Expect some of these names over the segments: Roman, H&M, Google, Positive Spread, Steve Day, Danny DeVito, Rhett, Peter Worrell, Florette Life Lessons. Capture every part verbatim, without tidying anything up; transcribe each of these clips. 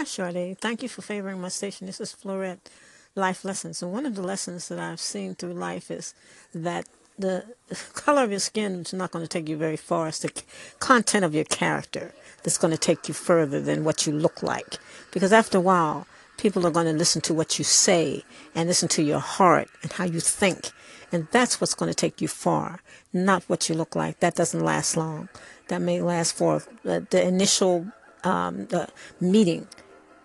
Hi, Sade. Thank you for favoring my station. This is Florette Life Lessons. And one of the lessons that I've seen through life is that the color of your skin is not going to take you very far. It's the content of your character that's going to take you further than what you look like. Because after a while, people are going to listen to what you say and listen to your heart and how you think. And that's what's going to take you far, not what you look like. That doesn't last long. That may last for the, the initial um, the meeting.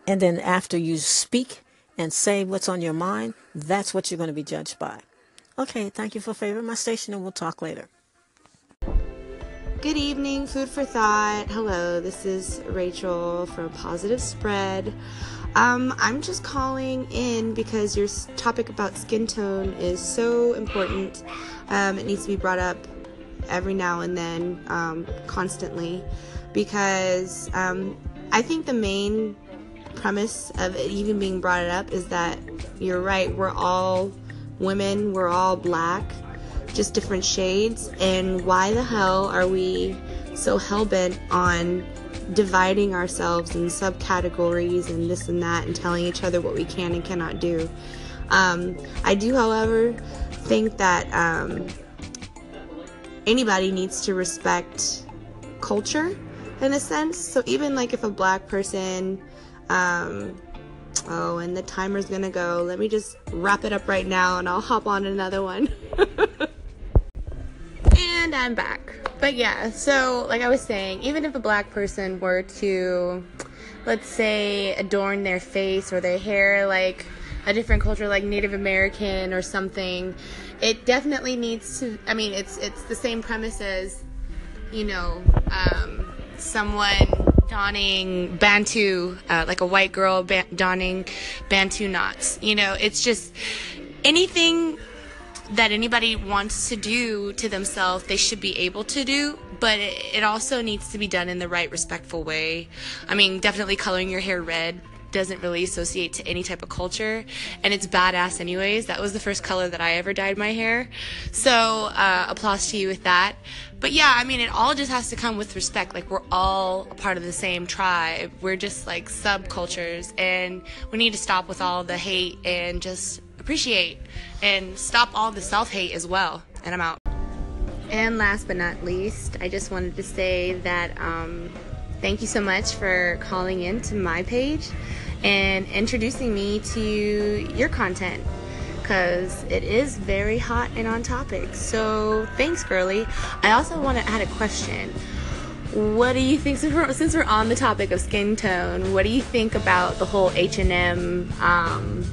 And then after you speak and say what's on your mind, that's what you're going to be judged by. Okay, thank you for favoring my station, and we'll talk later. Good evening, Food for Thought. Hello, this is Rachel from Positive Spread. Um, I'm just calling in because your topic about skin tone is so important. Um, it needs to be brought up every now and then, um, constantly, because um, I think the main premise of it even being brought up is that you're right, we're all women, we're all black, just different shades, and why the hell are we so hell-bent on dividing ourselves in subcategories and this and that and telling each other what we can and cannot do? Um, I do, however, think that um, anybody needs to respect culture in a sense. So even like if a black person, um, oh, and the timer's gonna go, let me just wrap it up right now and I'll hop on another one. And I'm back. But yeah, so like I was saying, even if a black person were to, let's say, adorn their face or their hair like a different culture, like Native American or something, it definitely needs to, I mean, it's it's the same premise as, you know, um, someone donning Bantu, uh, like a white girl ba- donning Bantu knots. You know, it's just anything that anybody wants to do to themselves, they should be able to do, but it, it also needs to be done in the right, respectful way. I mean, definitely coloring your hair red doesn't really associate to any type of culture, and it's badass anyways. That was the first color that I ever dyed my hair, so uh, applause to you with that. But yeah, I mean, it all just has to come with respect. Like, we're all a part of the same tribe. We're just like subcultures, and we need to stop with all the hate and just appreciate and stop all the self-hate as well. And I'm out. And last but not least, I just wanted to say that um, thank you so much for calling in to my page and introducing me to your content, because it is very hot and on topic. So thanks, girly. I also want to add a question. What do you think, since we're on the topic of skin tone, what do you think about the whole H and M um,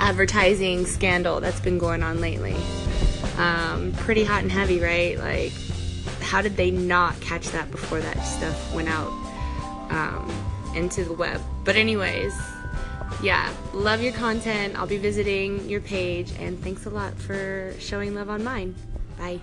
advertising scandal that's been going on lately? Um, pretty hot and heavy, right? Like, how did they not catch that before that stuff went out um, into the web? But anyways, yeah, love your content. I'll be visiting your page, and thanks a lot for showing love on mine. Bye.